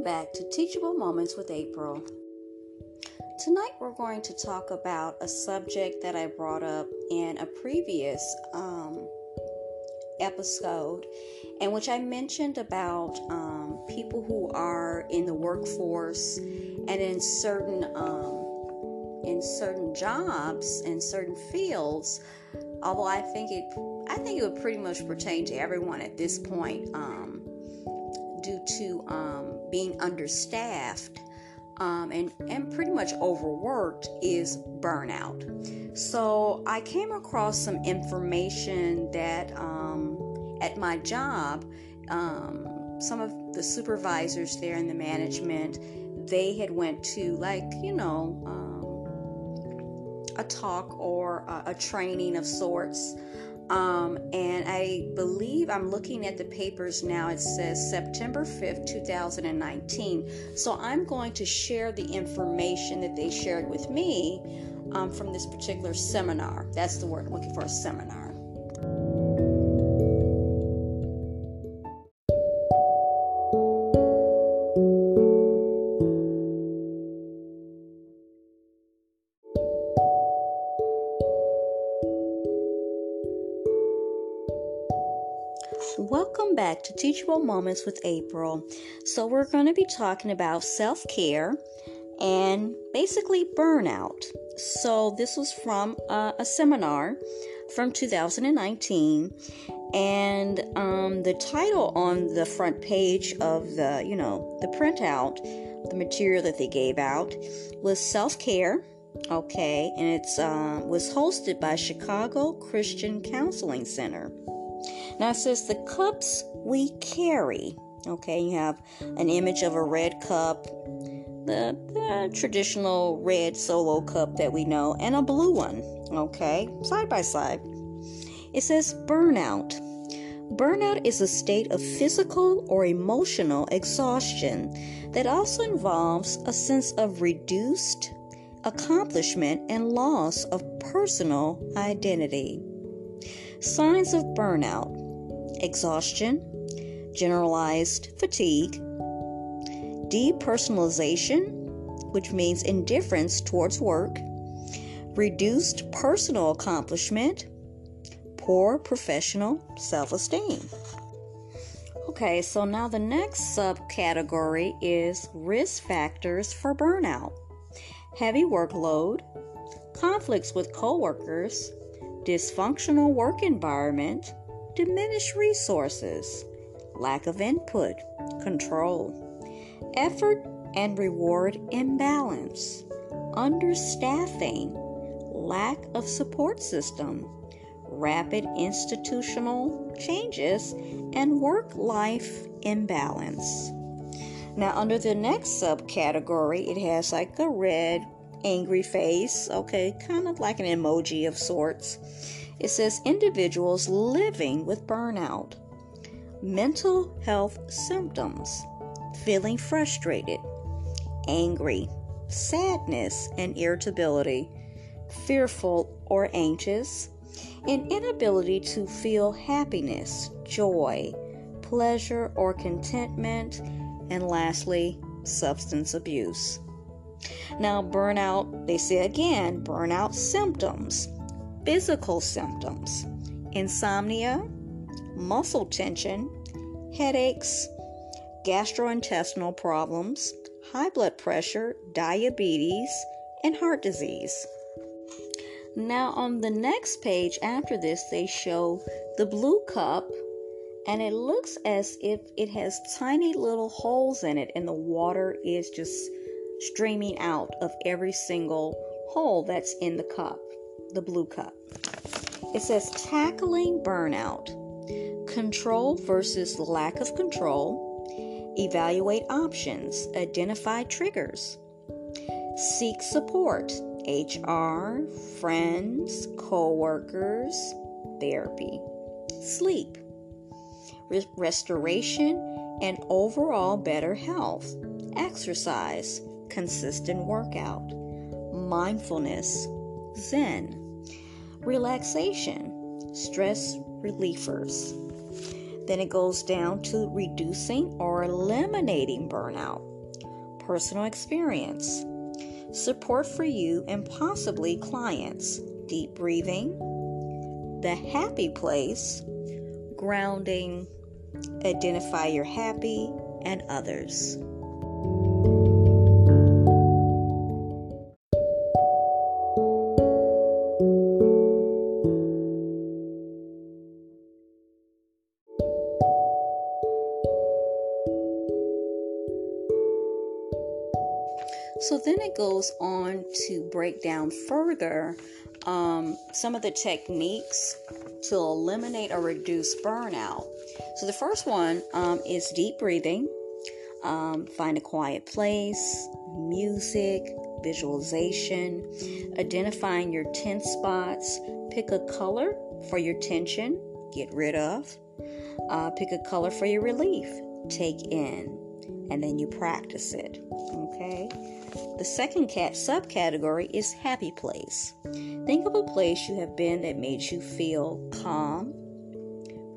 Welcome back to Teachable Moments with April. Tonight we're going to talk about a subject that I brought up in a previous episode, in which I mentioned about people who are in the workforce and in certain jobs and certain fields. Although I think it would pretty much pertain to everyone at this point, due to being understaffed and pretty much overworked, is burnout. So I came across some information that at my job, some of the supervisors there and the management, they had went to a talk or a training of sorts. And I believe I'm looking at the papers now. It says September 5th, 2019. So I'm going to share the information that they shared with me from this particular seminar. That's the word I'm looking for, a seminar. Welcome back to Teachable Moments with April. So we're going to be talking about self-care and basically burnout. So this was from a seminar from 2019, and the title on the front page of the printout, the material that they gave out, was self-care. Okay, and it's was hosted by Chicago Christian Counseling Center. Now it says the cups we carry. Okay, you have an image of a red cup, the traditional red solo cup that we know, and a blue one. Okay, side by side. It says burnout. Burnout is a state of physical or emotional exhaustion that also involves a sense of reduced accomplishment and loss of personal identity. Signs of burnout: exhaustion, generalized fatigue, depersonalization, which means indifference towards work, reduced personal accomplishment, poor professional self-esteem. Okay, so now the next subcategory is risk factors for burnout: heavy workload, conflicts with coworkers, dysfunctional work environment, diminished resources, lack of input, control, effort and reward imbalance, understaffing, lack of support system, rapid institutional changes, and work-life imbalance. Now, under the next subcategory, it has like a red angry face, okay, kind of like an emoji of sorts. It says individuals living with burnout: mental health symptoms, feeling frustrated, angry, sadness and irritability, fearful or anxious, an inability to feel happiness, joy, pleasure or contentment, and lastly, substance abuse. Now, burnout, they say again, burnout symptoms: physical symptoms, insomnia, muscle tension, headaches, gastrointestinal problems, high blood pressure, diabetes, and heart disease. Now, on the next page after this, they show the blue cup, and it looks as if it has tiny little holes in it, and the water is just streaming out of every single hole that's in the cup, the blue cup. It says tackling burnout: control versus lack of control, evaluate options, identify triggers, seek support, HR, friends, co-workers, therapy, sleep, restoration and overall better health, exercise, consistent workout, mindfulness, Zen, relaxation, stress relievers. Then it goes down to reducing or eliminating burnout: personal experience, support for you and possibly clients, deep breathing, the happy place, grounding, identify your happy, and others. So then it goes on to break down further some of the techniques to eliminate or reduce burnout. So the first one is deep breathing. Find a quiet place, music, visualization, identifying your tense spots, pick a color for your tension, get rid of, pick a color for your relief, take in, and then you practice it, okay? The second subcategory is happy place. Think of a place you have been that made you feel calm,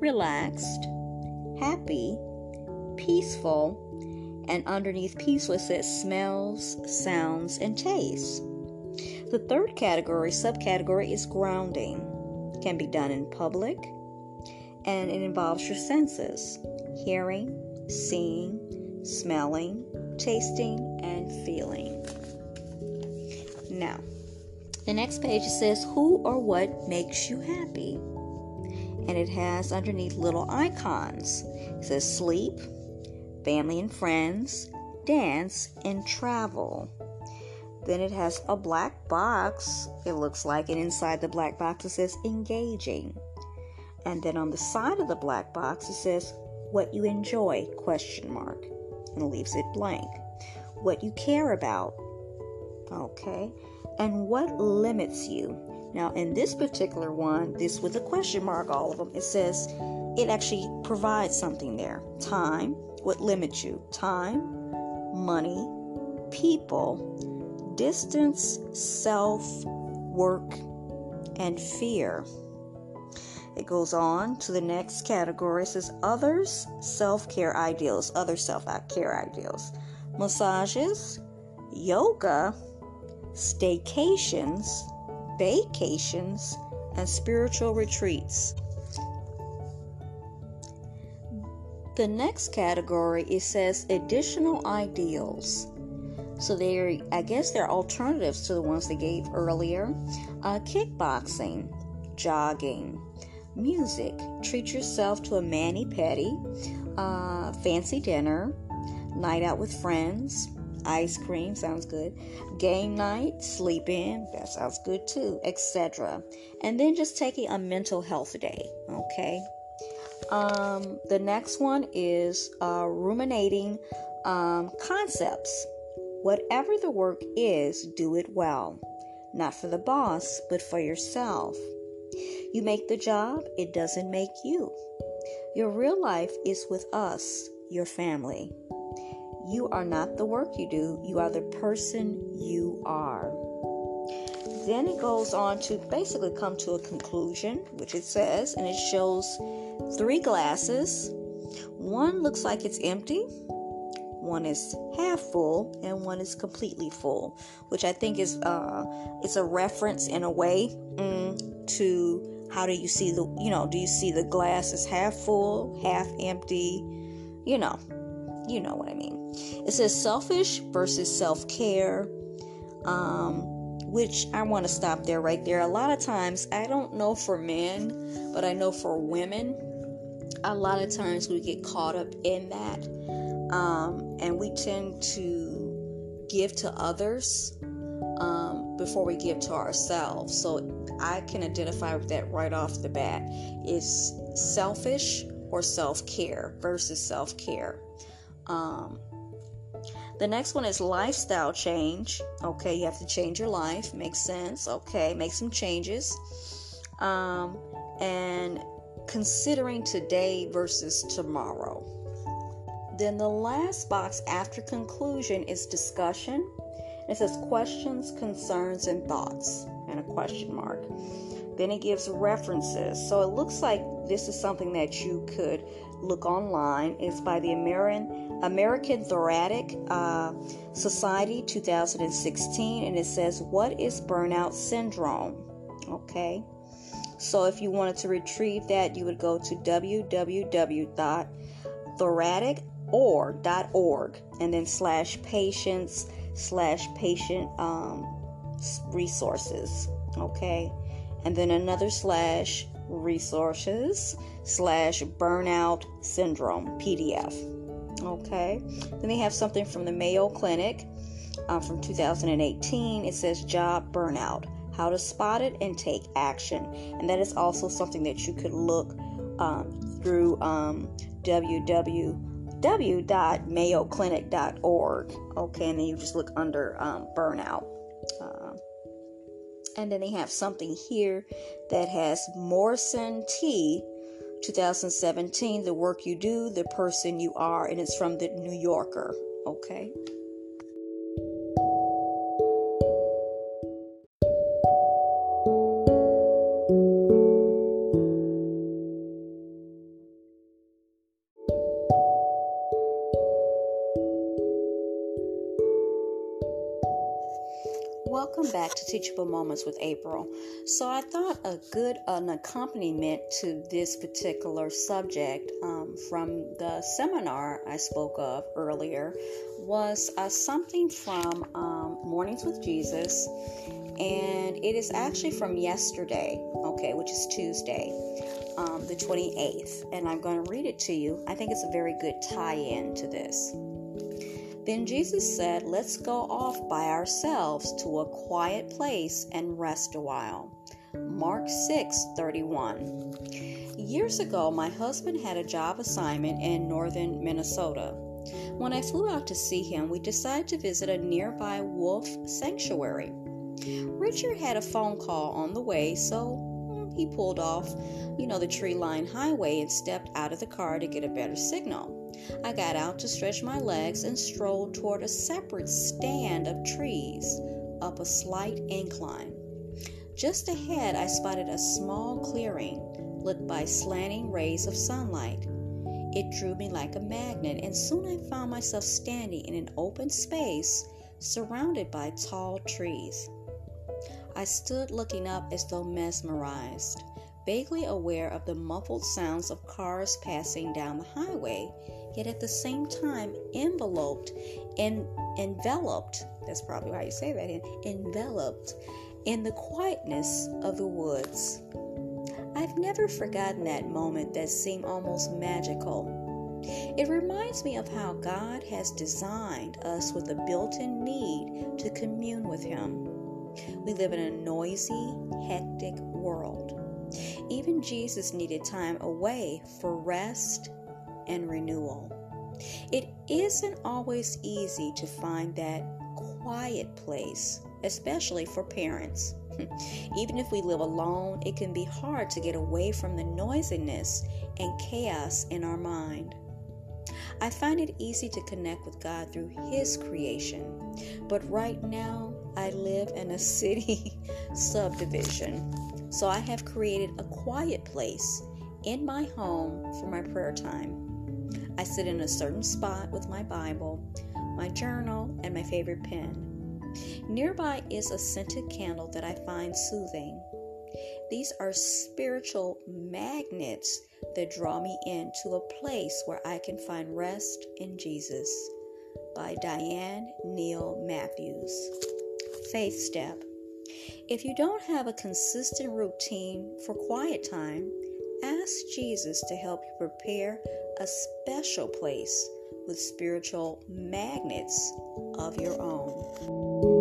relaxed, happy, peaceful, and underneath peaceful it says smells, sounds, and tastes. The third subcategory is grounding. It can be done in public, and it involves your senses, hearing, seeing, smelling, tasting, and feeling. Now, the next page says who or what makes you happy, and it has underneath little icons. It says sleep, family and friends, dance, and travel. Then it has a black box, it looks like, and inside the black box it says engaging, and then on the side of the black box it says what you enjoy ? And leaves it blank. What you care about, okay, and what limits you. Now in this particular one, this with a ? all of them, it says it actually provides something there. Time, what limits you? Time, money, people, distance, self, work, and fear. It goes on to the next category. It says others, self-care ideals, other self-care ideals, massages, yoga, staycations, vacations, and spiritual retreats. The next category, it says additional ideals. So they're alternatives to the ones they gave earlier. Kickboxing, jogging, music, treat yourself to a mani-pedi, fancy dinner, night out with friends, ice cream, sounds good, game night, sleep in, that sounds good too, etc. And then just taking a mental health day, okay? The next one is ruminating concepts. Whatever the work is, do it well. Not for the boss, but for yourself. You make the job, it doesn't make you. Your real life is with us, your family. You are not the work you do, you are the person you are. Then it goes on to basically come to a conclusion, which it says, and it shows 3 glasses. One looks like it's empty, one is half full, and one is completely full, which I think is it's a reference in a way to how do you see the, do you see the glass is half full, half empty, you know what I mean. It says selfish versus self-care, which I want to stop there right there. A lot of times, I don't know for men, but I know for women, a lot of times we get caught up in that. And we tend to give to others before we give to ourselves. So I can identify with that right off the bat. It's selfish or self-care versus self-care. The next one is lifestyle change. Okay, you have to change your life. Makes sense. Okay, make some changes. And considering today versus tomorrow. Then the last box after conclusion is discussion. It says questions, concerns, and thoughts, and a ? Then it gives references. So it looks like this is something that you could look online. It's by the American Thoracic Society 2016, and it says, "What is burnout syndrome?" Okay. So if you wanted to retrieve that, you would go to www.thoracic.org and then /patients/patient resources. Okay. And then another /resources/burnout syndrome PDF. Okay. Then they have something from the Mayo Clinic from 2018. It says job burnout, how to spot it and take action. And that is also something that you could look through www.mayoclinic.org. Okay. And then you just look under burnout. And then they have something here that has Morrison T. 2017, the work you do, the person you are, and it's from the New Yorker. Okay. Welcome back to Teachable Moments with April. So I thought a good accompaniment to this particular subject from the seminar I spoke of earlier was something from Mornings with Jesus, and it is actually from yesterday, okay, which is Tuesday, the 28th, and I'm going to read it to you. I think it's a very good tie-in to this. Then Jesus said, "Let's go off by ourselves to a quiet place and rest a while." Mark 6:31. Years ago, my husband had a job assignment in northern Minnesota. When I flew out to see him, we decided to visit a nearby wolf sanctuary. Richard had a phone call on the way, so he pulled off, the tree-lined highway and stepped out of the car to get a better signal. I got out to stretch my legs and strolled toward a separate stand of trees up a slight incline. Just ahead, I spotted a small clearing lit by slanting rays of sunlight. It drew me like a magnet, and soon I found myself standing in an open space surrounded by tall trees. I stood looking up as though mesmerized, vaguely aware of the muffled sounds of cars passing down the highway, yet at the same time enveloped, that's probably how you say that, enveloped in the quietness of the woods. I've never forgotten that moment that seemed almost magical. It reminds me of how God has designed us with a built-in need to commune with Him. We live in a noisy, hectic world. Even Jesus needed time away for rest and renewal. It isn't always easy to find that quiet place, especially for parents. Even if we live alone, it can be hard to get away from the noisiness and chaos in our mind. I find it easy to connect with God through His creation, but right now I live in a city subdivision. So I have created a quiet place in my home for my prayer time. I sit in a certain spot with my Bible, my journal, and my favorite pen. Nearby is a scented candle that I find soothing. These are spiritual magnets that draw me into a place where I can find rest in Jesus. By Diane Neal Matthews. Faith Step. If you don't have a consistent routine for quiet time, ask Jesus to help you prepare a special place with spiritual magnets of your own.